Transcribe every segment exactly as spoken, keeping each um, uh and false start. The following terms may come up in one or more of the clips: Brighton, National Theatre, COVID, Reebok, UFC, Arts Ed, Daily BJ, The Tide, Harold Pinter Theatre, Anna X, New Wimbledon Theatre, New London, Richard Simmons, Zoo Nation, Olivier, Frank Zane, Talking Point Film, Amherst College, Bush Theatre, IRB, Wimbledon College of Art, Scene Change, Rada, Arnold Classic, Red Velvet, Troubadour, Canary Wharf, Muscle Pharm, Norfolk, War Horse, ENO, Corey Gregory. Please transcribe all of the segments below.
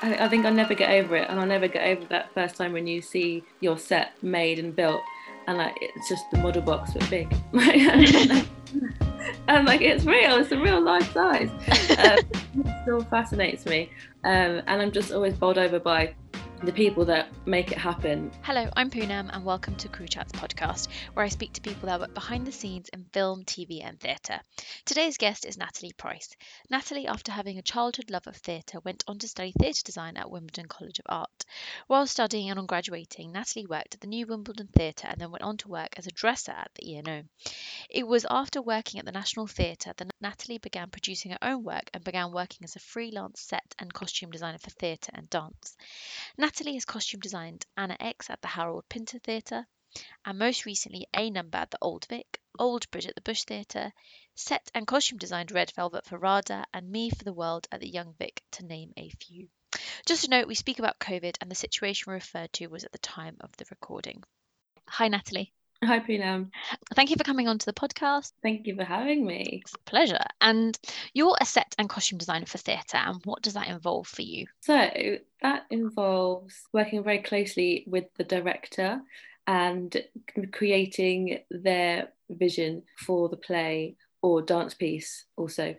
I, I think I'll never get over it, and I'll never get over that first time when you see your set made and built, and like it's just the model box but big. And like it's real, it's a real life size. Um, it still fascinates me, um, and I'm just always bowled over by the people that make it happen. Hello, I'm Poonam and welcome to Crew Chats podcast, where I speak to people that work behind the scenes in film, T V and theatre. Today's guest is Natalie Price. Natalie, after having a childhood love of theatre, went on to study theatre design at Wimbledon College of Art. While studying and on graduating, Natalie worked at the New Wimbledon Theatre and then went on to work as a dresser at the E N O. It was after working at the National Theatre that Natalie began producing her own work and began working as a freelance set and costume designer for theatre and dance. Natalie has costume designed Anna X at the Harold Pinter Theatre, and most recently A Number at the Old Vic, Old Bridge at the Bush Theatre, set and costume designed Red Velvet for Rada, and Me for the World at the Young Vic, to name a few. Just a note, we speak about COVID, and the situation referred to was at the time of the recording. Hi, Natalie. Hi, Poonam. Thank you for coming on to the podcast. Thank you for having me. It's a pleasure. And you're a set and costume designer for theatre, and what does that involve for you? So that involves working very closely with the director and creating their vision for the play or dance piece also.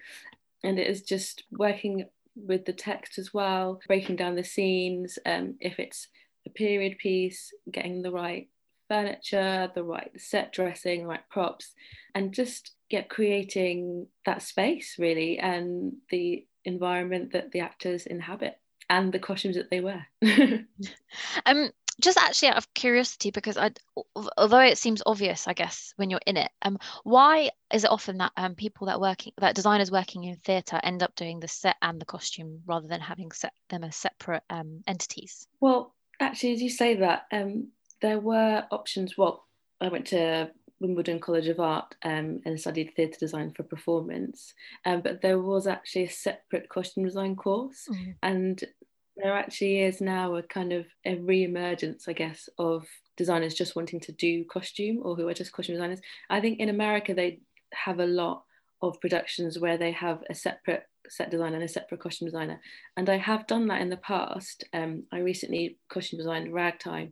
And it is just working with the text as well, breaking down the scenes, um, if it's a period piece, getting the right furniture, the right set dressing, the right props, and just get creating that space really, and the environment that the actors inhabit and the costumes that they wear. um just actually out of curiosity, because I although it seems obvious I guess when you're in it, um why is it often that um people that working that designers working in theatre end up doing the set and the costume rather than having set them as separate um entities? Well, actually, as you say that, um there were options. Well, I went to Wimbledon College of Art um, and studied theatre design for performance, um, but there was actually a separate costume design course, mm-hmm. and there actually is now a kind of a re-emergence, I guess, of designers just wanting to do costume, or who are just costume designers. I think in America they have a lot of productions where they have a separate set designer and a separate costume designer, and I have done that in the past. Um, I recently costume designed Ragtime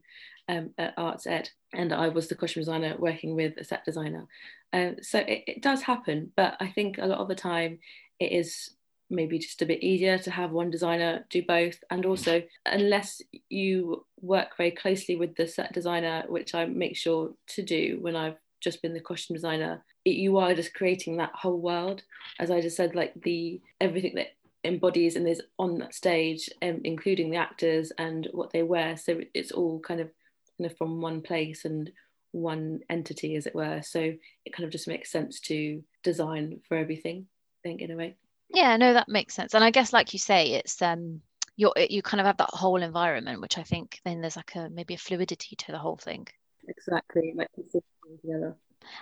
Um, at Arts Ed, and I was the costume designer working with a set designer. Um, so it, it does happen, but I think a lot of the time it is maybe just a bit easier to have one designer do both, and also unless you work very closely with the set designer, which I make sure to do when I've just been the costume designer, it, you are just creating that whole world, as I just said, like the everything that embodies and is on that stage, um, including the actors and what they wear, so it's all kind of from one place and one entity, as it were, so it kind of just makes sense to design for everything, I think, in a way. Yeah, no, that makes sense. And I guess, like you say, it's um you're you kind of have that whole environment, which I think then there's like a maybe a fluidity to the whole thing. Exactly, like together.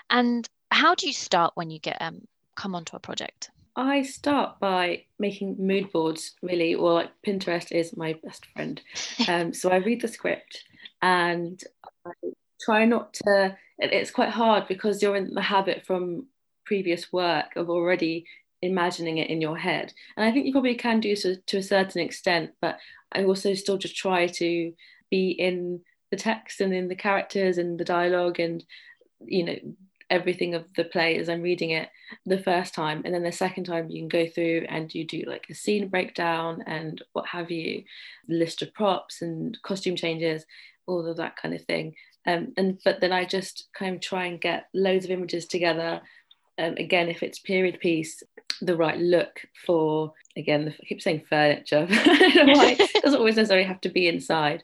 And how do you start when you get um come onto a project? I start by making mood boards, really, or like Pinterest is my best friend. Um so I read the script, and I try not to, it's quite hard because you're in the habit from previous work of already imagining it in your head. And I think you probably can do so to a certain extent, but I also still just try to be in the text and in the characters and the dialogue and, you know, everything of the play as I'm reading it the first time. And then the second time you can go through and you do like a scene breakdown and what have you, list of props and costume changes, all of that kind of thing. Um, and but then I just kind of try and get loads of images together. Um, again, if it's period piece, the right look for, again, the, I keep saying furniture. I don't know why. It doesn't always necessarily have to be inside.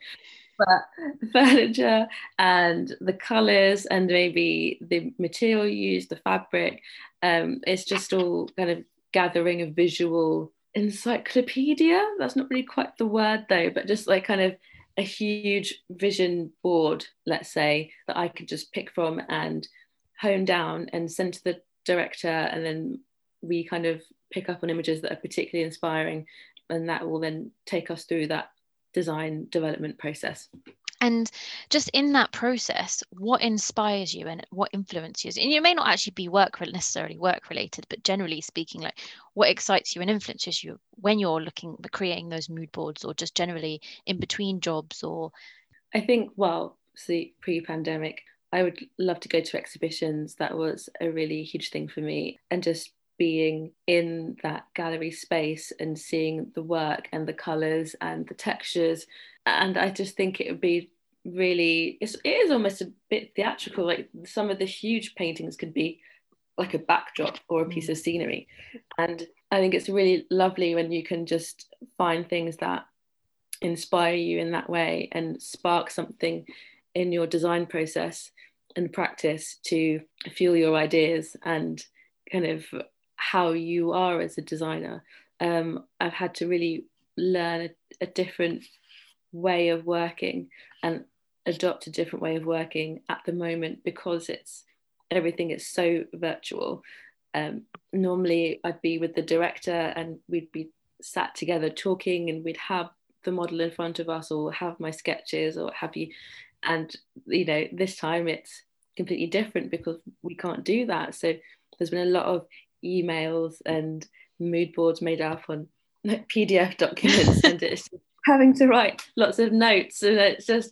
But furniture and the colours and maybe the material used, the fabric. Um, it's just all kind of gathering a visual encyclopedia. That's not really quite the word though, but just like kind of a huge vision board, let's say, that I could just pick from and hone down and send to the director, and then we kind of pick up on images that are particularly inspiring, and that will then take us through that design development process. And just in that process, what inspires you and what influences you? And you may not actually be work necessarily work related, but generally speaking, like what excites you and influences you when you're looking creating those mood boards, or just generally in between jobs? Or I think, well, see, pre-pandemic, I would love to go to exhibitions. That was a really huge thing for me. And just being in that gallery space and seeing the work and the colours and the textures. And I just think it would be really, it's, it is almost a bit theatrical. Like some of the huge paintings could be like a backdrop or a piece of scenery. And I think it's really lovely when you can just find things that inspire you in that way and spark something in your design process and practice to fuel your ideas and kind of how you are as a designer. Um, I've had to really learn a, a different way of working and adopt a different way of working at the moment, because it's everything is so virtual. Um, normally I'd be with the director and we'd be sat together talking and we'd have the model in front of us or have my sketches or have you. And, you know, this time it's completely different because we can't do that. So there's been a lot of emails and mood boards made up on like P D F documents and it's having to write lots of notes. And it's just,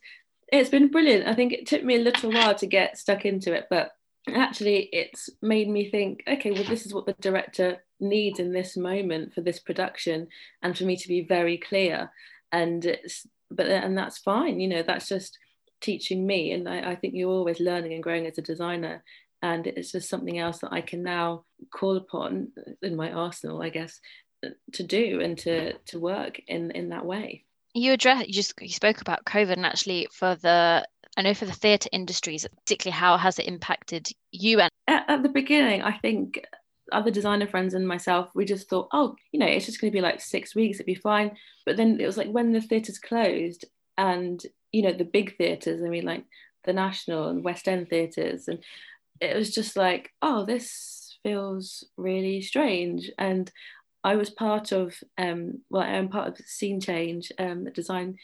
it's been brilliant. I think it took me a little while to get stuck into it, but actually it's made me think, okay, well, this is what the director needs in this moment for this production, and for me to be very clear. And it's, but, and that's fine, you know, that's just teaching me. And I, I think you're always learning and growing as a designer, and it's just something else that I can now call upon in my arsenal, I guess, to do and to to work in in that way. You address you just you spoke about COVID, and actually for the I know for the theatre industries particularly, how has it impacted you? And at, at the beginning, I think other designer friends and myself, we just thought, oh, you know, it's just going to be like six weeks, it'd be fine. But then it was like when the theatres closed, and you know, the big theatres, I mean, like the National and West End theatres, and it was just like, oh, this feels really strange. And I was part of, um, well, I am part of Scene Change, um, a design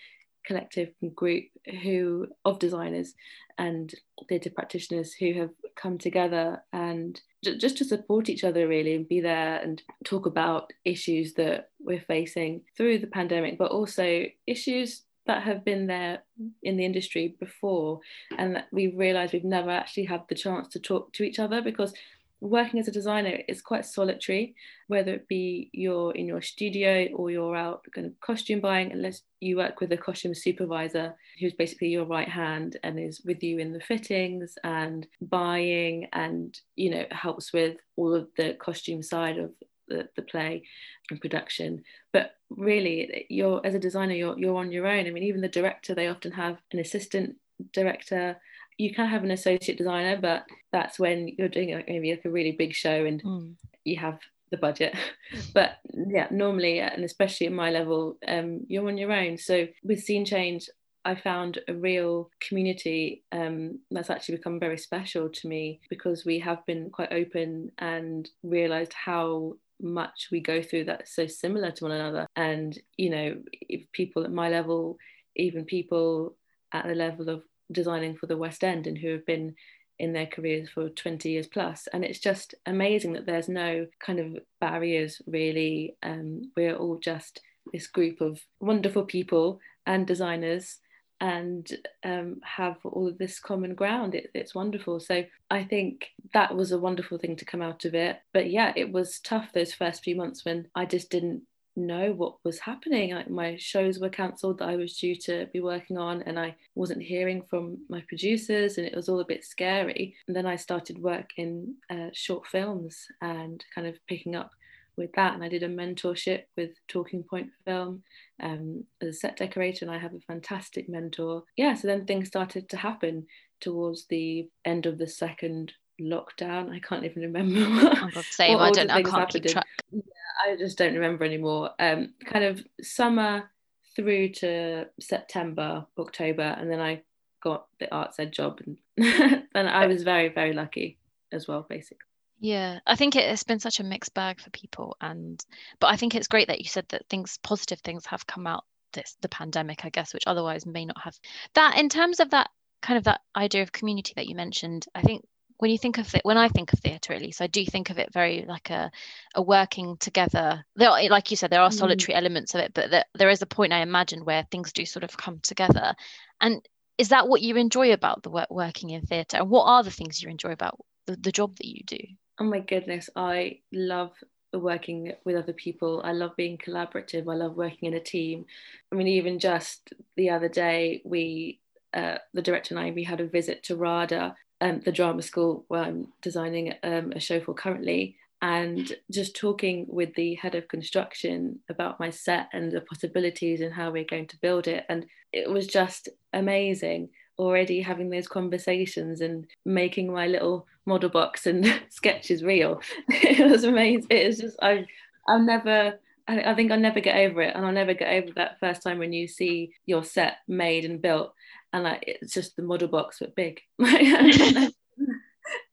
collective group who of designers and theatre practitioners who have come together and j- just to support each other, really, and be there and talk about issues that we're facing through the pandemic, but also issues that have been there in the industry before, and that we realised we've never actually had the chance to talk to each other, because working as a designer is quite solitary, whether it be you're in your studio or you're out kind of costume buying, unless you work with a costume supervisor who's basically your right hand and is with you in the fittings and buying and, you know, helps with all of the costume side of The, the play and production. But really, you're as a designer, you're you're on your own. I mean, even the director, they often have an assistant director. You can have an associate designer, but that's when you're doing like maybe like a really big show and mm. you have the budget. But yeah, normally, and especially at my level, um, you're on your own. So with Scene Change, I found a real community um, that's actually become very special to me, because we have been quite open and realised how much we go through that's so similar to one another. And you know, if people at my level, even people at the level of designing for the West End and who have been in their careers for twenty years plus, and it's just amazing that there's no kind of barriers, really. Um, we're all just this group of wonderful people and designers, and um, have all of this common ground. It, it's wonderful. So I think that was a wonderful thing to come out of it. But yeah, it was tough those first few months when I just didn't know what was happening. Like my shows were cancelled that I was due to be working on, and I wasn't hearing from my producers, and it was all a bit scary. And then I started work in uh, short films and kind of picking up with that, and I did a mentorship with Talking Point Film um, as a set decorator, and I have a fantastic mentor. Yeah, so then things started to happen towards the end of the second lockdown. I can't even remember. Oh, God, same. I don't. I can't keep track. Yeah, I just don't remember anymore. Um, kind of summer through to September, October, and then I got the Arts Ed job, and then I was very, very lucky as well, basically. Yeah, I think it's been such a mixed bag for people, and but I think it's great that you said that things, positive things have come out this the pandemic, I guess, which otherwise may not have that. In terms of that kind of that idea of community that you mentioned, I think when you think of it, when I think of theatre, at least, I do think of it very like a, a working together. There are, like you said, there are solitary mm. elements of it, but there, there is a point, I imagine, where things do sort of come together. And is that what you enjoy about the work, working in theatre? And what are the things you enjoy about the, the job that you do? Oh my goodness, I love working with other people. I love being collaborative. I love working in a team. I mean, even just the other day, we, uh, the director and I, we had a visit to Rada, Um, the drama school where I'm designing um, a show for currently, and just talking with the head of construction about my set and the possibilities and how we're going to build it. And it was just amazing already having those conversations and making my little model box and sketches real. It was amazing. It was just, I, I'll never, I, I think I'll never get over it. And I'll never get over that first time when you see your set made and built. And like, it's just the model box, but big.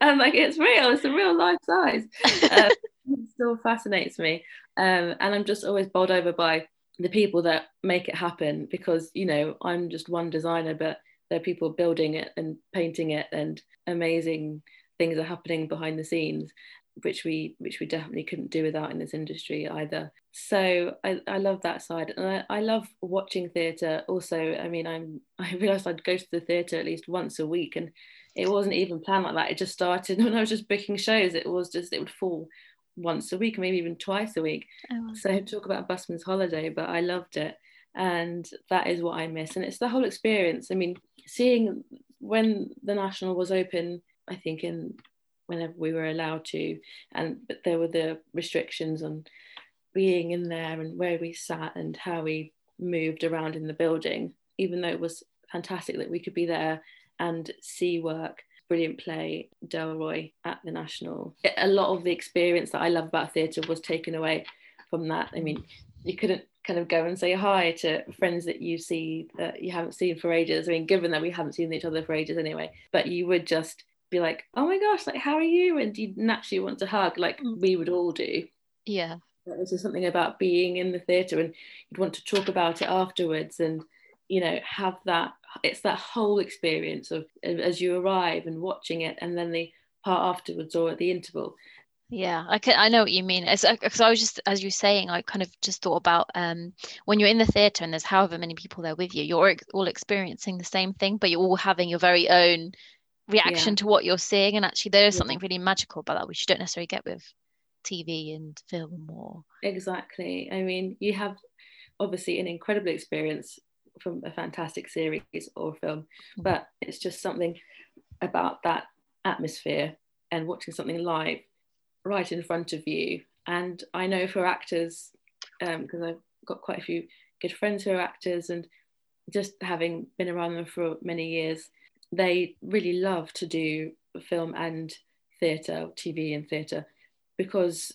And like, it's real, it's a real life size. Um, it still fascinates me. Um, and I'm just always bowled over by the people that make it happen, because, you know, I'm just one designer, but there are people building it and painting it, and amazing things are happening behind the scenes, which we which we definitely couldn't do without in this industry either. So I, I love that side, and I, I love watching theatre also. I mean, I'm I realised I'd go to the theatre at least once a week, and it wasn't even planned like that. It just started when I was just booking shows. It was just, it would fall once a week, maybe even twice a week. Oh. So talk about a busman's holiday, but I loved it, and that is what I miss. And it's the whole experience. I mean, seeing when the National was open, I think in whenever we were allowed to, and but there were the restrictions on being in there and where we sat and how we moved around in the building, even though it was fantastic that we could be there and see work, brilliant play, Delroy at the National. A lot of the experience that I love about theatre was taken away from that. I mean, you couldn't kind of go and say hi to friends that you see that you haven't seen for ages. I mean, given that we haven't seen each other for ages anyway, but you would just be like, oh my gosh, like, how are you? And you'd naturally want to hug, like we would all do. Yeah. This is something about being in the theatre, and you'd want to talk about it afterwards, and, you know, have that, it's that whole experience of as you arrive and watching it, and then the part afterwards or at the interval. Yeah, I can, I know what you mean. It's because I was just, as you were saying, I kind of just thought about um, when you're in the theatre and there's however many people there with you, you're all experiencing the same thing, but you're all having your very own reaction yeah. to what you're seeing. And actually there is yeah. something really magical about that, which you don't necessarily get with T V and film. Or exactly, I mean, you have obviously an incredible experience from a fantastic series or film, but it's just something about that atmosphere and watching something live right in front of you. And I know for actors, um because I've got quite a few good friends who are actors, and just having been around them for many years, they really love to do film and theatre, T V and theatre, because,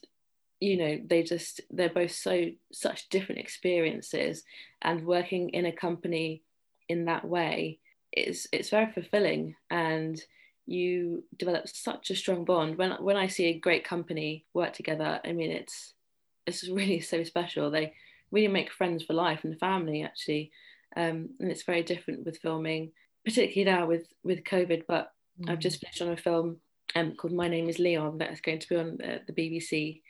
you know, they just, they're both so, such different experiences, and working in a company in that way, it's, it's very fulfilling, and you develop such a strong bond. When, when I see a great company work together, I mean, it's, it's really so special. They really make friends for life and family, actually. Um, and it's very different with filming, particularly now with with COVID, but mm. I've just finished on a film um, called My Name Is Leon that's going to be on the, the B B C,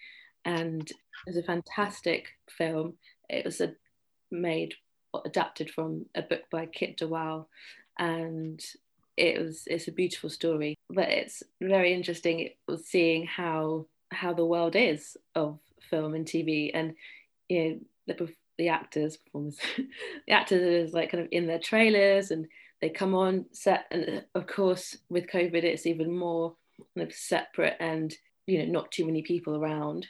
and it was a fantastic film. It was a, made adapted from a book by Kit De Waal, and it was it's a beautiful story. But it's very interesting, it was seeing how how the world is of film and T V, and you know the the actors performers, the actors are like kind of in their trailers, and they come on set, and of course with COVID it's even more kind of separate, and you know not too many people around,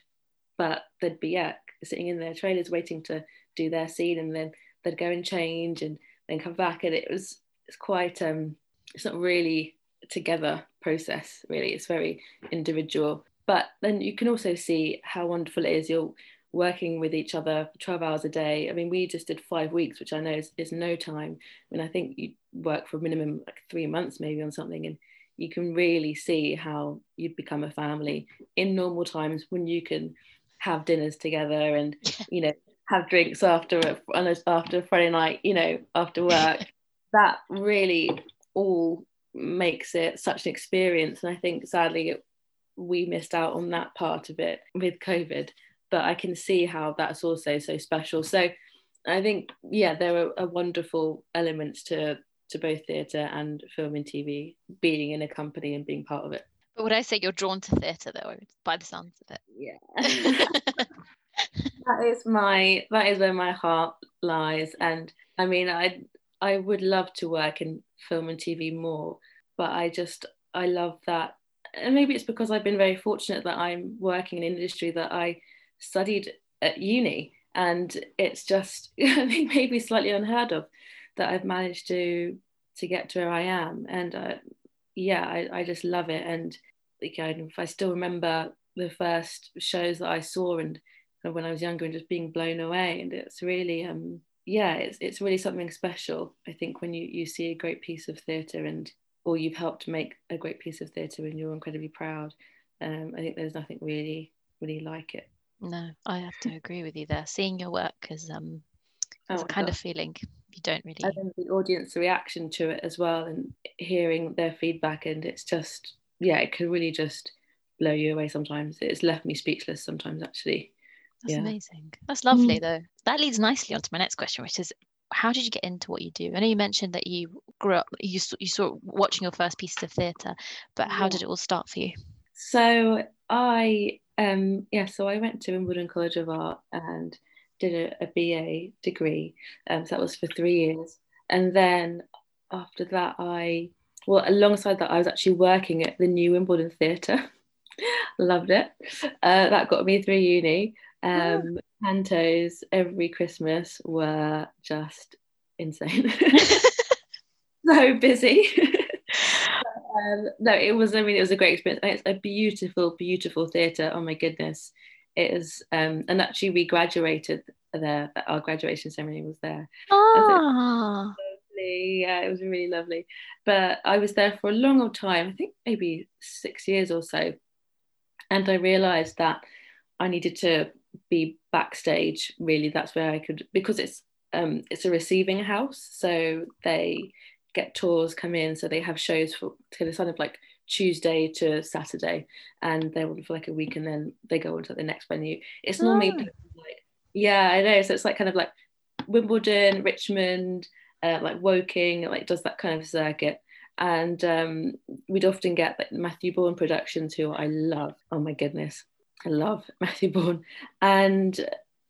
but they'd be yeah, sitting in their trailers waiting to do their scene, and then they'd go and change and then come back, and it was it's quite um it's not really a together process really, it's very individual. But then you can also see how wonderful it is you're working with each other for twelve hours a day. I mean, we just did five weeks, which I know is, is no time. I mean, I think you work for a minimum like three months maybe on something, and you can really see how you become a family in normal times when you can have dinners together and, you know, have drinks after a, after a Friday night, you know, after work. That really all makes it such an experience. And I think sadly it, we missed out on that part of it with COVID, but I can see how that's also so special. So I think, yeah, there are, are wonderful elements to to both theatre and film and T V, being in a company and being part of it. But would I say you're drawn to theatre though, by the sounds of it? Yeah. That is my, that is where my heart lies. And I mean, I I would love to work in film and T V more, but I just, I love that. And maybe it's because I've been very fortunate that I'm working in an industry that I studied at uni. And it's just, I think maybe slightly unheard of that I've managed to to get to where I am. And uh, yeah, I, I just love it. And again, if I still remember the first shows that I saw and when I was younger and just being blown away. And it's really, um, yeah, it's it's really something special, I think, when you, you see a great piece of theatre and, or you've helped make a great piece of theatre and you're incredibly proud. Um, I think there's nothing really, really like it. No, I have to agree with you there. Seeing your work is um, it's oh, a kind God. of feeling you don't really... And then the audience reaction to it as well and hearing their feedback, and it's just, yeah, it can really just blow you away sometimes. It's left me speechless sometimes, actually. That's yeah. amazing. That's lovely, though. That leads nicely onto my next question, which is, how did you get into what you do? I know you mentioned that you grew up, you you saw watching your first pieces of theatre, but how did it all start for you? So I, um, yeah, so I went to Wimbledon College of Art and did a, a B A degree. Um, so that was for three years, and then after that, I well, alongside that, I was actually working at the New Wimbledon Theatre. Loved it. Uh, that got me through uni. Um, cantos every Christmas were just insane. So busy. um, no, it was, I mean, it was a great experience. It's a beautiful, beautiful theatre. Oh my goodness. It is, um, and actually we graduated there. Our graduation ceremony was there. Oh. Yeah, it was really lovely. But I was there for a long, long time, I think maybe six years or so. And I realised that I needed to be backstage, really. That's where I could, because it's um it's a receiving house, so they get tours come in, so they have shows for kind of like Tuesday to Saturday, and they're on for like a week, and then they go on to the next venue. It's normally oh. like, yeah, I know, so it's like kind of like Wimbledon, Richmond, uh, like Woking, like does that kind of circuit. And um we'd often get like Matthew Bourne productions, who I love. Oh my goodness, I love Matthew Bourne. And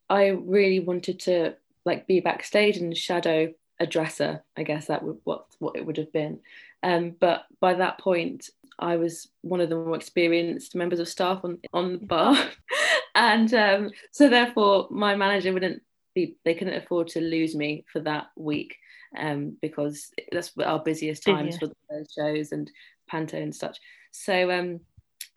I really wanted to like be backstage and shadow a dresser, I guess that would what what it would have been. Um, but by that point, I was one of the more experienced members of staff on, on the bar. And um, so therefore my manager wouldn't be, they couldn't afford to lose me for that week, um, because that's our busiest times for those shows and panto and such. So um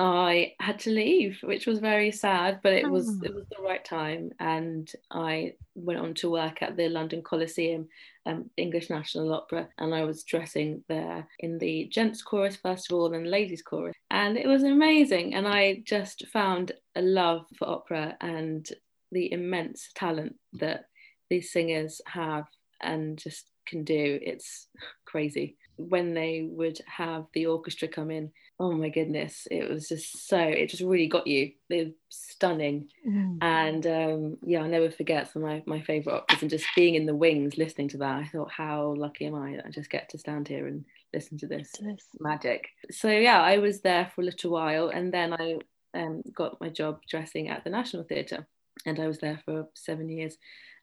I had to leave, which was very sad, but it was oh. it was the right time. And I went on to work at the London Coliseum, um, English National Opera, and I was dressing there in the Gents' Chorus first of all, and then Ladies' Chorus, and it was amazing. And I just found a love for opera and the immense talent that these singers have and just can do. It's crazy. When they would have the orchestra come in, oh my goodness, it was just so, it just really got you. They were stunning. Mm. And um, yeah, I'll never forget some of my, my favourite operas, and just being in the wings listening to that, I thought, how lucky am I that I just get to stand here and listen to this, this. magic. So yeah, I was there for a little while, and then I um, got my job dressing at the National Theatre, and I was there for seven years.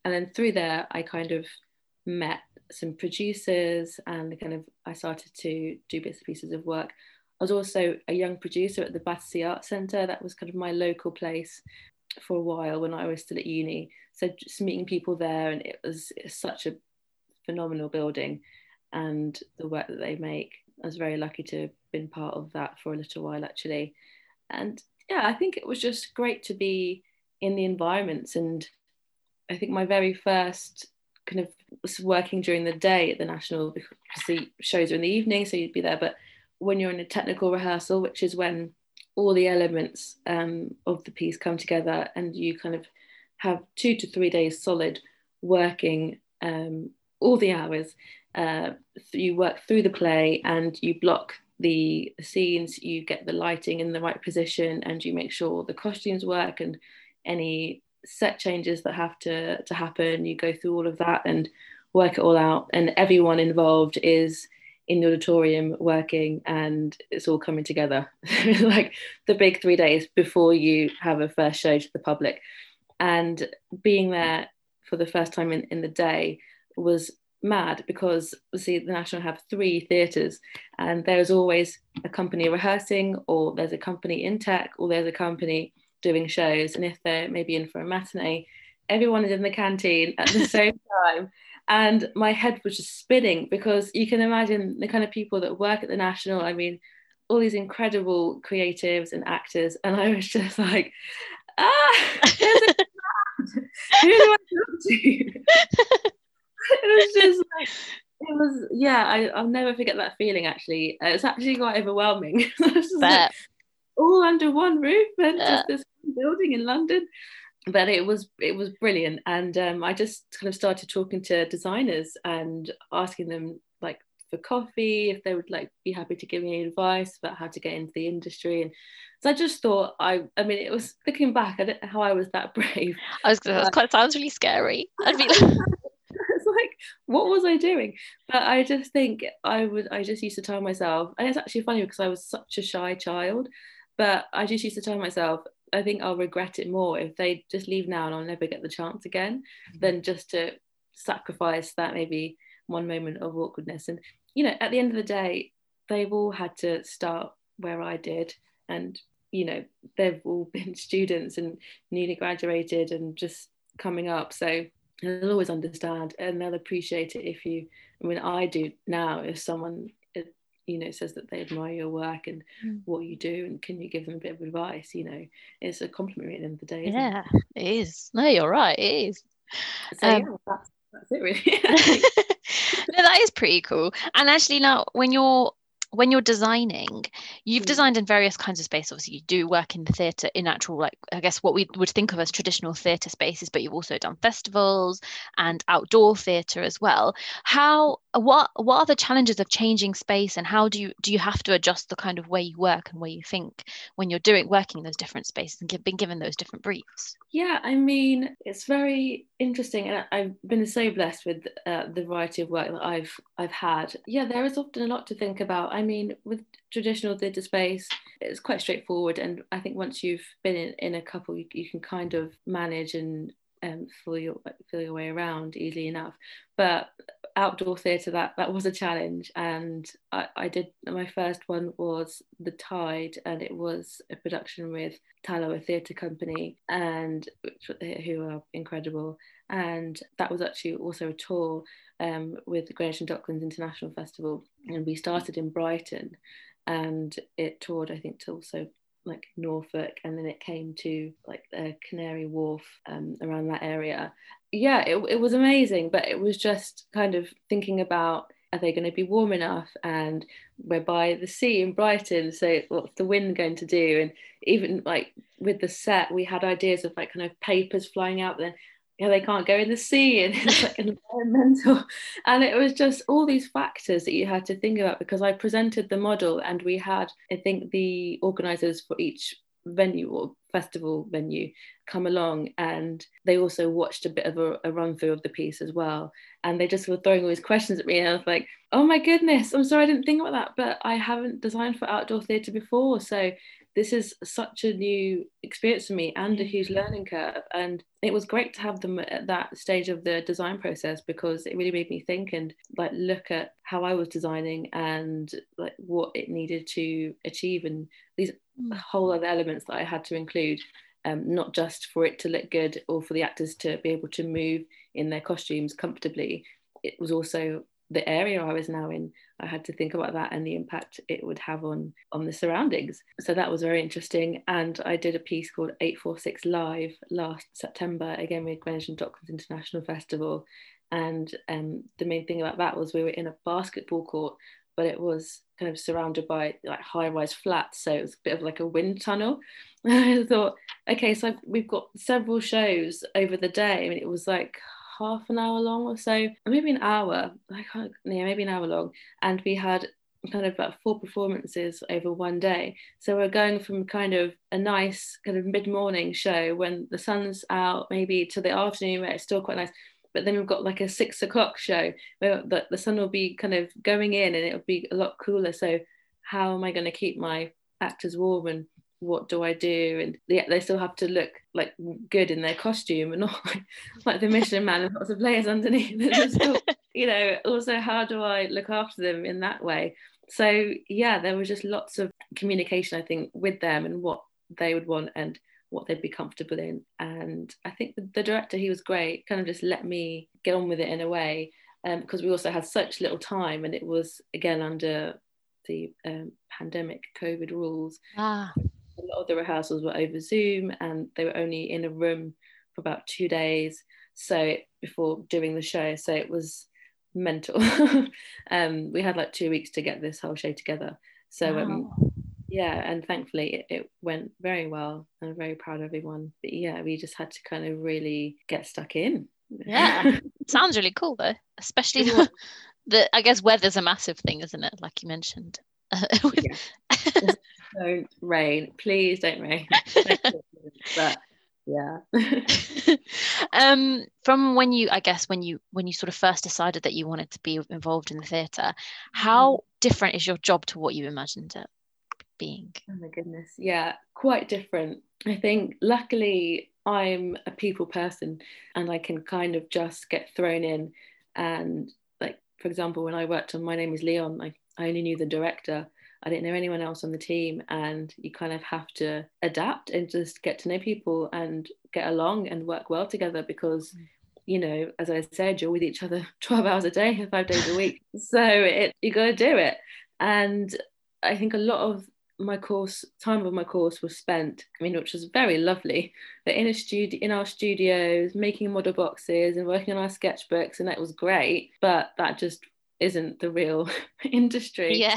And then through there, I kind of met some producers, and kind of I started to do bits and pieces of work. I was also a young producer at the Battersea Arts Centre. That was kind of my local place for a while when I was still at uni. So just meeting people there, and it was, it was such a phenomenal building, and the work that they make. I was very lucky to have been part of that for a little while, actually. And yeah, I think it was just great to be in the environments. And I think my very first kind of was working during the day at the National, because the shows are in the evening, so you'd be there. But when you're in a technical rehearsal, which is when all the elements um, of the piece come together, and you kind of have two to three days solid working um, all the hours. Uh, you work through the play and you block the scenes, you get the lighting in the right position, and you make sure the costumes work and any set changes that have to, to happen. You go through all of that and work it all out, and everyone involved is in the auditorium working, and it's all coming together. Like the big three days before you have a first show to the public. And being there for the first time in, in the day was mad, because see, the National have three theatres and there's always a company rehearsing, or there's a company in tech, or there's a company doing shows. And if they're maybe in for a matinee, everyone is in the canteen at the same time. And my head was just spinning, because you can imagine the kind of people that work at the National. I mean, all these incredible creatives and actors. And I was just like, ah, there's a crowd. Who do I talk to? It was just like, it was, yeah, I, I'll never forget that feeling, actually. It's actually quite overwhelming. Like, all under one roof and yeah. just this building in London. But it was it was brilliant, and um, I just kind of started talking to designers and asking them like for coffee, if they would like be happy to give me any advice about how to get into the industry. And so I just thought, I I mean, it was, looking back, I don't know how I was that brave. I was gonna, uh, that quite, sounds really scary. I'd be like, it's like, what was I doing? But I just think I would I just used to tell myself, and it's actually funny because I was such a shy child, but I just used to tell myself, I think I'll regret it more if they just leave now and I'll never get the chance again, than just to sacrifice that maybe one moment of awkwardness. And, you know, at the end of the day, they've all had to start where I did. And, you know, they've all been students and newly graduated and just coming up. So they'll always understand, and they'll appreciate it if you, I mean, I do now, if someone, you know, says that they admire your work and mm. what you do, and can you give them a bit of advice, you know, it's a compliment at the end of the day, isn't yeah it? It is. No, you're right, it is. So um, yeah, that's, that's it really. No, that is pretty cool. And actually now when you're when you're designing, you've designed in various kinds of space. Obviously you do work in the theatre, in actual, like, I guess what we would think of as traditional theatre spaces, but you've also done festivals and outdoor theatre as well. How, what what are the challenges of changing space, and how do you do you have to adjust the kind of way you work and way you think when you're doing working in those different spaces and being given those different briefs? Yeah, I mean, it's very interesting, and I've been so blessed with uh, the variety of work that I've I've had. Yeah, there is often a lot to think about. I mean, with traditional theatre space, it's quite straightforward, and I think once you've been in, in a couple, you, you can kind of manage and um, feel your feel your way around easily enough. But outdoor theatre, that that was a challenge, and I, I did, my first one was The Tide, and it was a production with Talo Theatre Company, and who are incredible. And that was actually also a tour um, with the Greenwich and Docklands International Festival. And we started in Brighton, and it toured, I think, to also like Norfolk, and then it came to like uh, Canary Wharf, um, around that area. Yeah, it, it was amazing, but it was just kind of thinking about, are they going to be warm enough? And we're by the sea in Brighton, so what's the wind going to do? And even like with the set, we had ideas of like kind of papers flying out, then yeah, they can't go in the sea, and it's like environmental. And it was just all these factors that you had to think about, because I presented the model, and we had, I think, the organisers for each venue or festival venue come along, and they also watched a bit of a, a run through of the piece as well, and they just were throwing all these questions at me, and I was like, oh my goodness, I'm sorry I didn't think about that, but I haven't designed for outdoor theatre before, so this is such a new experience for me and a huge learning curve. And it was great to have them at that stage of the design process, because it really made me think and like look at how I was designing and like what it needed to achieve, and these whole other elements that I had to include, um, not just for it to look good or for the actors to be able to move in their costumes comfortably. It was also the area I was now in. I had to think about that and the impact it would have on on the surroundings. So that was very interesting. And I did a piece called eight four six Live last September, again with Greenwich and Docklands International Festival. And um, the main thing about that was we were in a basketball court, but it was kind of surrounded by like high-rise flats, so it was a bit of like a wind tunnel. And I thought, okay, so I've, we've got several shows over the day. I mean, it was like half an hour long or so, or maybe an hour. I can't, yeah, maybe an hour long. And we had kind of about four performances over one day. So we're going from kind of a nice kind of mid-morning show when the sun's out, maybe to the afternoon where it's still quite nice. But then we've got like a six o'clock show where the, the sun will be kind of going in and it'll be a lot cooler. So how am I going to keep my actors warm, and what do I do? And yeah, they still have to look like good in their costume and not like, like the Michelin Man with lots of layers underneath. Still, you know, also how do I look after them in that way? So yeah, there was just lots of communication, I think, with them and what they would want and what they'd be comfortable in. And I think the, the director, he was great, kind of just let me get on with it in a way, because um, we also had such little time, and it was again under the um, pandemic COVID rules. Ah. A lot of the rehearsals were over Zoom, and they were only in a room for about two days so before doing the show, so it was mental. um, we had like two weeks to get this whole show together, so wow. um, yeah, and thankfully it, it went very well. I'm very proud of everyone, but yeah, we just had to kind of really get stuck in. Yeah. Sounds really cool though, especially the, the I guess weather's a massive thing, isn't it, like you mentioned. Yeah. Don't rain, please don't rain. But yeah. um from when you I guess when you when you sort of first decided that you wanted to be involved in the theatre, how different is your job to what you imagined it being? Oh my goodness, yeah, quite different. I think luckily I'm a people person and I can kind of just get thrown in, and like for example when I worked on My Name Is Leon, I, I only knew the director, I didn't know anyone else on the team, and you kind of have to adapt and just get to know people and get along and work well together, because you know, as I said, you're with each other twelve hours a day, five days a week, so it, you got to do it. And I think a lot of my course time of my course was spent, I mean, which was very lovely, but in a studio, in our studios, making model boxes and working on our sketchbooks, and that was great, but that just isn't the real industry. Yeah.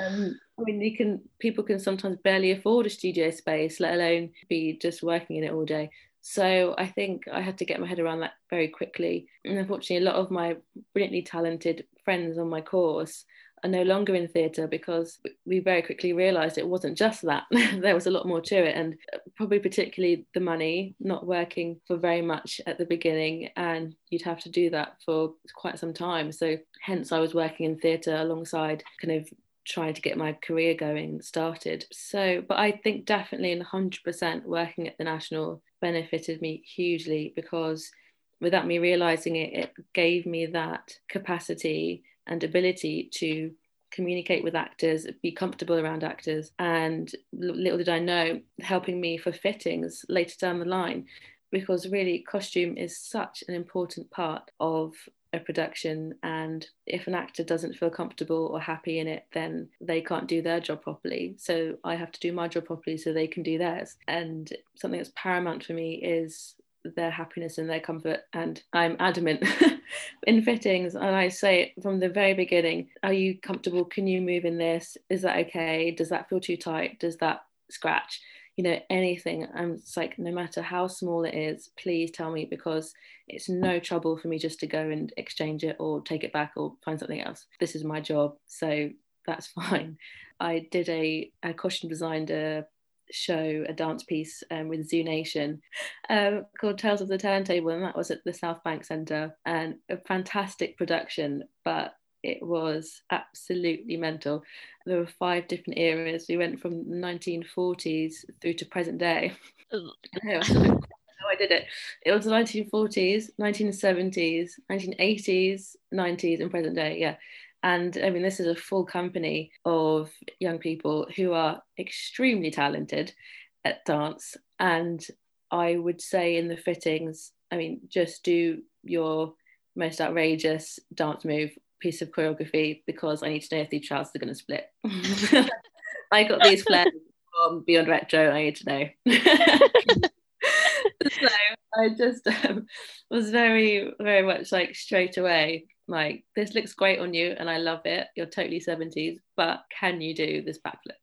um, I mean, you can people can sometimes barely afford a studio space, let alone be just working in it all day. So I think I had to get my head around that very quickly. And unfortunately, a lot of my brilliantly talented friends on my course are no longer in theatre, because we very quickly realised it wasn't just that. There was a lot more to it, and probably particularly the money, not working for very much at the beginning, and you'd have to do that for quite some time. So hence I was working in theatre alongside kind of trying to get my career going started. So, but I think definitely and one hundred percent working at the National benefited me hugely, because without me realising it, it gave me that capacity and ability to communicate with actors, be comfortable around actors, and little did I know, helping me for fittings later down the line, because really costume is such an important part of a production, and if an actor doesn't feel comfortable or happy in it, then they can't do their job properly. So I have to do my job properly so they can do theirs, and something that's paramount for me is their happiness and their comfort, and I'm adamant in fittings, and I say from the very beginning, are you comfortable, can you move in this, is that okay, does that feel too tight, does that scratch, you know, anything. I'm just like, no matter how small it is, please tell me, because it's no trouble for me just to go and exchange it or take it back or find something else. This is my job, so that's fine. I did a, a costume designed a show, a dance piece um, with Zoo Nation um, called Tales of the Turntable, and that was at the South Bank Centre, and a fantastic production, but it was absolutely mental. There were five different eras. We went from the nineteen forties through to present day. I did it. It was the nineteen forties, nineteen seventies, nineteen eighties, nineties and present day, yeah. And I mean, this is a full company of young people who are extremely talented at dance. And I would say in the fittings, I mean, just do your most outrageous dance move, piece of choreography, because I need to know if these trousers are going to split. I got these flares from Beyond Retro, I need to know. So I just um, was very, very much like straight away, like, this looks great on you and I love it, you're totally seventies, but can you do this backflip?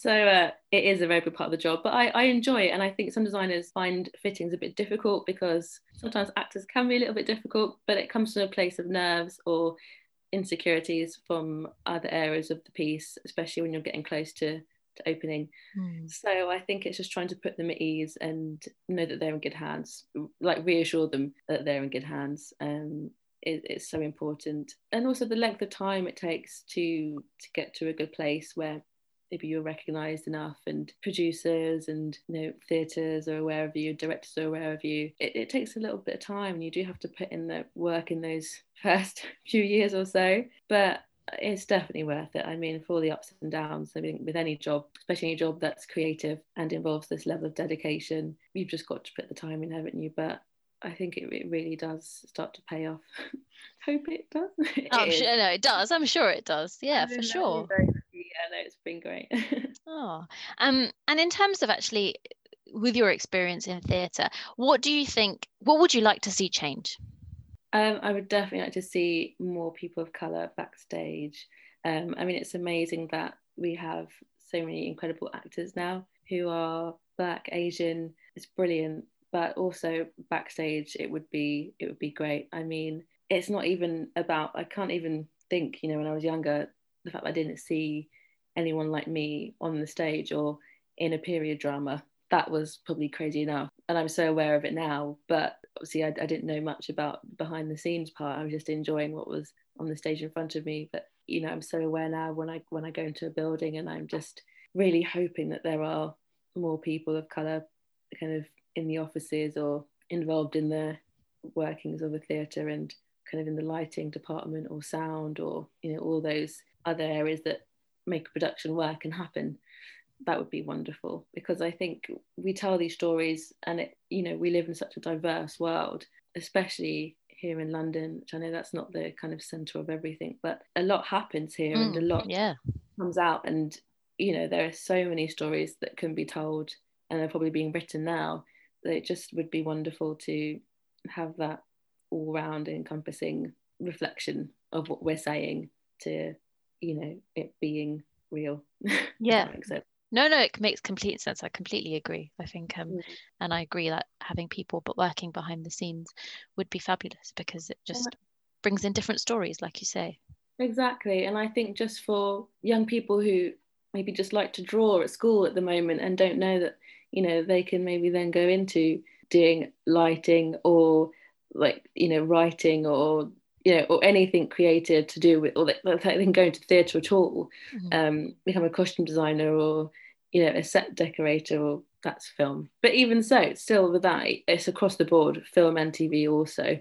So uh, it is a very good part of the job, but I, I enjoy it. And I think some designers find fittings a bit difficult because sometimes actors can be a little bit difficult, but it comes from a place of nerves or insecurities from other areas of the piece, especially when you're getting close to opening. Mm. So I think it's just trying to put them at ease and know that they're in good hands, like reassure them that they're in good hands. Um, it, it's so important. And also the length of time it takes to to get to a good place where maybe you're recognised enough and producers and, you know, theatres are aware of you, directors are aware of you. It, it takes a little bit of time and you do have to put in the work in those first few years or so. But it's definitely worth it. I mean, for all the ups and downs, I mean, with any job, especially any job that's creative and involves this level of dedication, you've just got to put the time in, haven't you? But I think it, it really does start to pay off. Hope it does. It I'm sure, no, it does. I'm sure it does. Yeah, for sure. Very, yeah, no, it's been great. oh, um, and in terms of actually, with your experience in theatre, what do you think? What would you like to see change? Um, I would definitely like to see more people of colour backstage. Um, I mean, it's amazing that we have so many incredible actors now who are Black, Asian. It's brilliant, but also backstage, it would be it would be great. I mean, it's not even about. I can't even think. You know, when I was younger, the fact that I didn't see anyone like me on the stage or in a period drama, that was probably crazy enough. And I'm so aware of it now, but. Obviously, I, I didn't know much about behind the scenes part. I was just enjoying what was on the stage in front of me. But, you know, I'm so aware now when I when I go into a building, and I'm just really hoping that there are more people of colour kind of in the offices or involved in the workings of a theatre and kind of in the lighting department or sound or, you know, all those other areas that make a production work and happen. That would be wonderful, because I think we tell these stories and, it, you know, we live in such a diverse world, especially here in London, which I know that's not the kind of centre of everything, but a lot happens here mm, and a lot yeah. comes out. And, you know, there are so many stories that can be told and are probably being written now, that it just would be wonderful to have that all round encompassing reflection of what we're saying to, you know, it being real. Yeah. No, no, it makes complete sense. I completely agree. I think, um, mm. and I agree that having people but working behind the scenes would be fabulous, because it just brings in different stories, like you say. Exactly. And I think just for young people who maybe just like to draw at school at the moment and don't know that, you know, they can maybe then go into doing lighting or like, you know, writing or, you know, or anything creative to do with, or they, they can go into theatre at all, mm-hmm. um, become a costume designer or, you know, a set decorator, or that's film. But even so, still with that, it's across the board, film and T V also,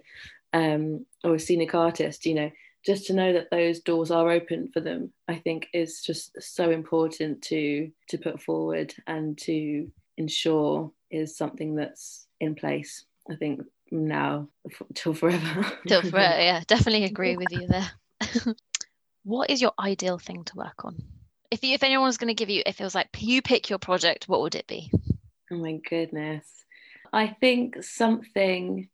um, or a scenic artist, you know, just to know that those doors are open for them, I think is just so important to to put forward and to ensure is something that's in place, I think, now till forever. Till forever, yeah, definitely agree with you there. What is your ideal thing to work on? If you, if anyone was going to give you, if it was like you pick your project, what would it be? Oh my goodness, I think something.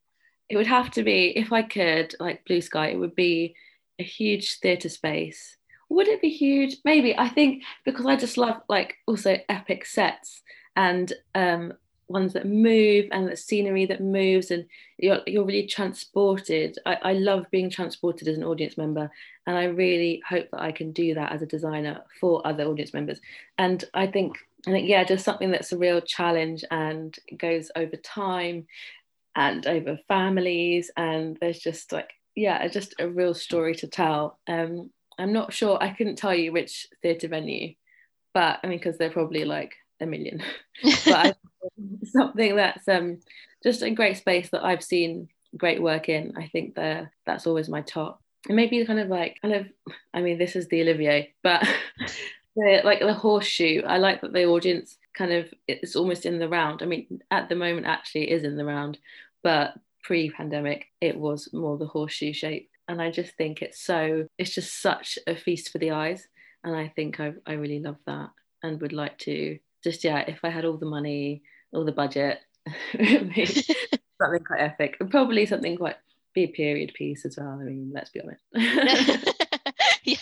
It would have to be, if I could, like blue sky. It would be a huge theatre space. Would it be huge? Maybe. I think because I just love like also epic sets and um. ones that move and the scenery that moves and you're you're really transported. I, I love being transported as an audience member, and I really hope that I can do that as a designer for other audience members. And I think I think yeah, just something that's a real challenge and goes over time and over families, and there's just like yeah, just a real story to tell. Um, I'm not sure, I couldn't tell you which theatre venue, but I mean because they're probably like a million. But I something that's um just a great space that I've seen great work in. I think that that's always my top. And maybe kind of like kind of I mean this is the Olivier, but the, like the horseshoe. I like that the audience kind of it's almost in the round. I mean at the moment actually it is in the round, but pre-pandemic it was more the horseshoe shape. And I just think it's so it's just such a feast for the eyes, and I think I I really love that and would like to just yeah if I had all the money, all the budget, something quite epic, and probably something quite be a period piece as well. I mean, let's be honest. Yeah.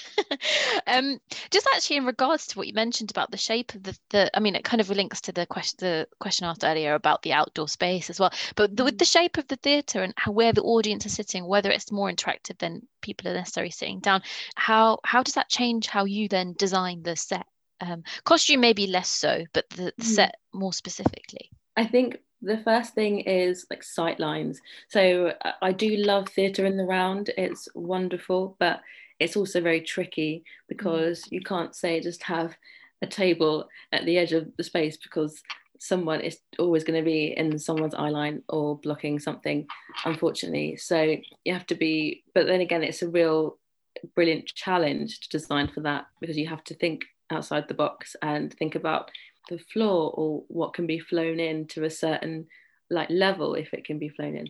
um, just actually in regards to what you mentioned about the shape of the, the I mean, it kind of links to the question the question asked earlier about the outdoor space as well. But the, with the shape of the theatre and how, where the audience is sitting, whether it's more interactive than people are necessarily sitting down, how how does that change how you then design the set? Um, costume maybe less so, but the, the mm. set more specifically. I think the first thing is like sight lines. So I do love theatre in the round. It's wonderful, but it's also very tricky because you can't say just have a table at the edge of the space because someone is always going to be in someone's eye line or blocking something, unfortunately. So you have to be, but then again, it's a real brilliant challenge to design for that because you have to think outside the box and think about the floor or what can be flown in to a certain like level if it can be flown in.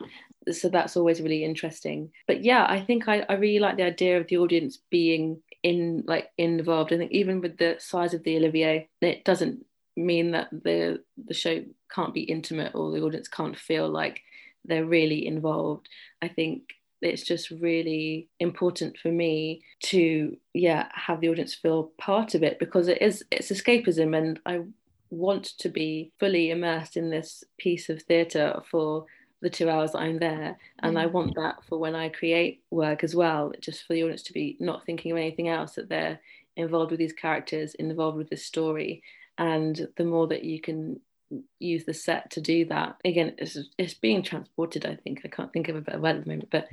So that's always really interesting. But yeah, I think I, I really like the idea of the audience being in like involved. I think even with the size of the Olivier, it doesn't mean that the the show can't be intimate or the audience can't feel like they're really involved. I think it's just really important for me to yeah have the audience feel part of it because it is it's escapism, and I want to be fully immersed in this piece of theatre for the two hours that I'm there, and I want that for when I create work as well, just for the audience to be not thinking of anything else, that they're involved with these characters, involved with this story. And the more that you can use the set to do that, again, it's it's being transported, I think I can't think of a better word at the moment, but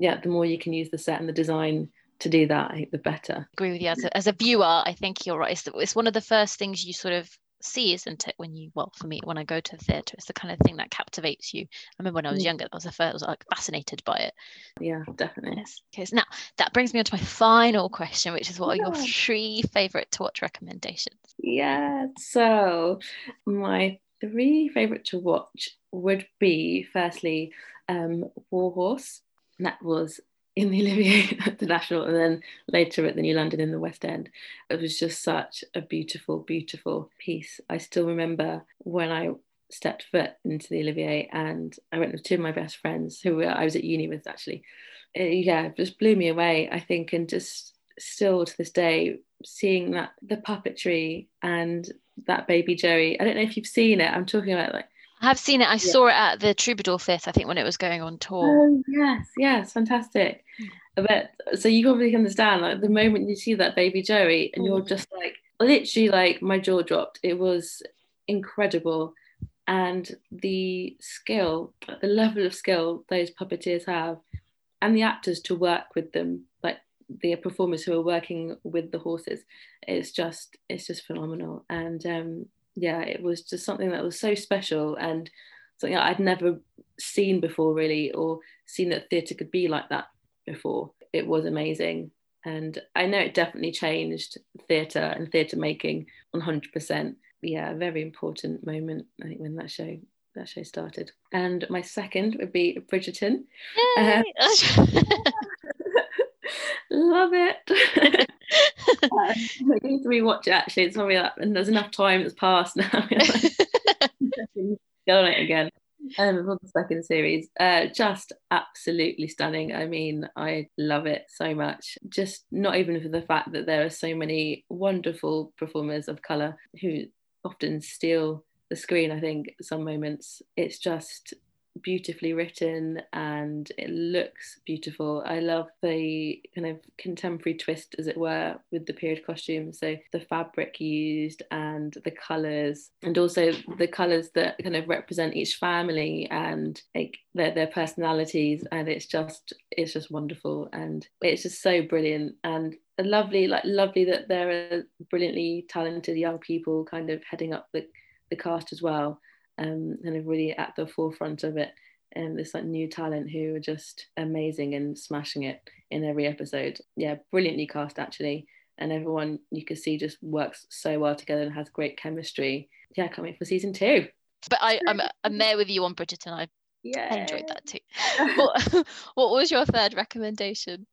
yeah, the more you can use the set and the design to do that, I think the better. I agree with you. As a, as a viewer, I think you're right. It's, it's one of the first things you sort of see, isn't it, when you well for me when I go to the theatre, it's the kind of thing that captivates you. I remember when I was younger, that was the first I was like fascinated by it. Yeah, definitely. Yes. Okay, so now that brings me on to my final question, which is what are yeah. your three favourite to watch recommendations? Yeah, so my three favourite to watch would be firstly um War Horse, and that was in the Olivier at the National and then later at the New London in the West End. It was just such a beautiful, beautiful piece. I still remember when I stepped foot into the Olivier, and I went with two of my best friends who were, I was at uni with actually. It, yeah, it just blew me away, I think, and just still to this day, seeing that the puppetry and that baby Joey. I don't know if you've seen it. I'm talking about like I have seen it. I yeah. saw it at the Troubadour Fifth, I think, when it was going on tour. Oh, yes, yes, fantastic. But so you probably understand, like, the moment you see that baby Joey, and you're just like, literally, like, my jaw dropped. It was incredible. And the skill, the level of skill those puppeteers have, and the actors to work with them, like the performers who are working with the horses, it's just, it's just phenomenal. And um yeah, it was just something that was so special and something that I'd never seen before, really, or seen that theatre could be like that before. It was amazing. And I know it definitely changed theatre and theatre making one hundred percent. Yeah, a very important moment, I think, when that show that show started. And my second would be Bridgerton. Yay! Um, love it. I need to rewatch it, actually. It's probably like, and there's enough time that's passed now. Go on it again. Um, for the second series, uh, just absolutely stunning. I mean, I love it so much. Just not even for the fact that there are so many wonderful performers of colour who often steal the screen, I think, at some moments. It's just beautifully written and it looks beautiful. I love the kind of contemporary twist, as it were, with the period costumes. So the fabric used and the colours, and also the colours that kind of represent each family and like their, their personalities. And it's just it's just wonderful, and it's just so brilliant and lovely, like lovely that there are brilliantly talented young people kind of heading up the, the cast as well. Um, kind of really at the forefront of it, and this like new talent who are just amazing and smashing it in every episode. Yeah, brilliantly cast, actually, and everyone you can see just works so well together and has great chemistry. Yeah, I can't wait for season two. But I, I'm I'm there with you on Bridgerton. I yeah. enjoyed that too. what, what was your third recommendation?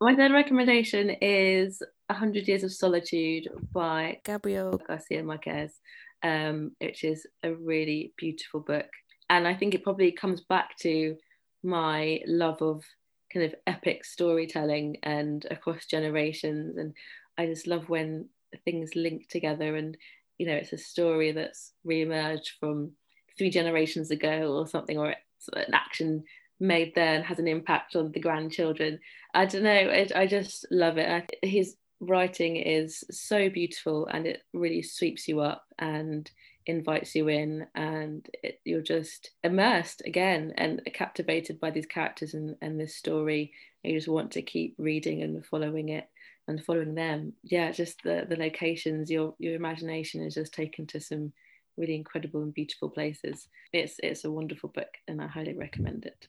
My third recommendation is A Hundred Years of Solitude by Gabriel Garcia Marquez. Um, which is a really beautiful book, and I think it probably comes back to my love of kind of epic storytelling and across generations, and I just love when things link together and, you know, it's a story that's reemerged from three generations ago or something, or it's an action made there and has an impact on the grandchildren. I don't know, it, I just love it. I, his writing is so beautiful and it really sweeps you up and invites you in, and it, you're just immersed again and captivated by these characters and, and this story. You just want to keep reading and following it and following them. Yeah, just the, the locations, your your imagination is just taken to some really incredible and beautiful places. It's it's a wonderful book and I highly recommend it.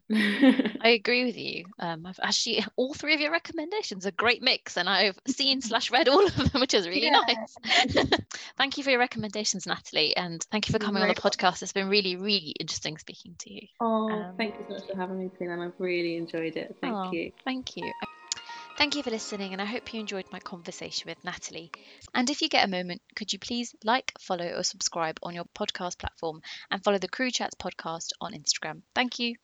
I agree with you. Um, I've actually, all three of your recommendations are a great mix and I've seen slash read all of them, which is really yeah. nice. Thank you for your recommendations, Natalie, and thank you for coming on the podcast. It's been really, really interesting speaking to you. Oh, um, thank you so much for having me, Poonam. I've really enjoyed it. Thank oh, you. Thank you. Thank you for listening, and I hope you enjoyed my conversation with Natalie. And if you get a moment, could you please like, follow or subscribe on your podcast platform, and follow the Crew Chats podcast on Instagram. Thank you.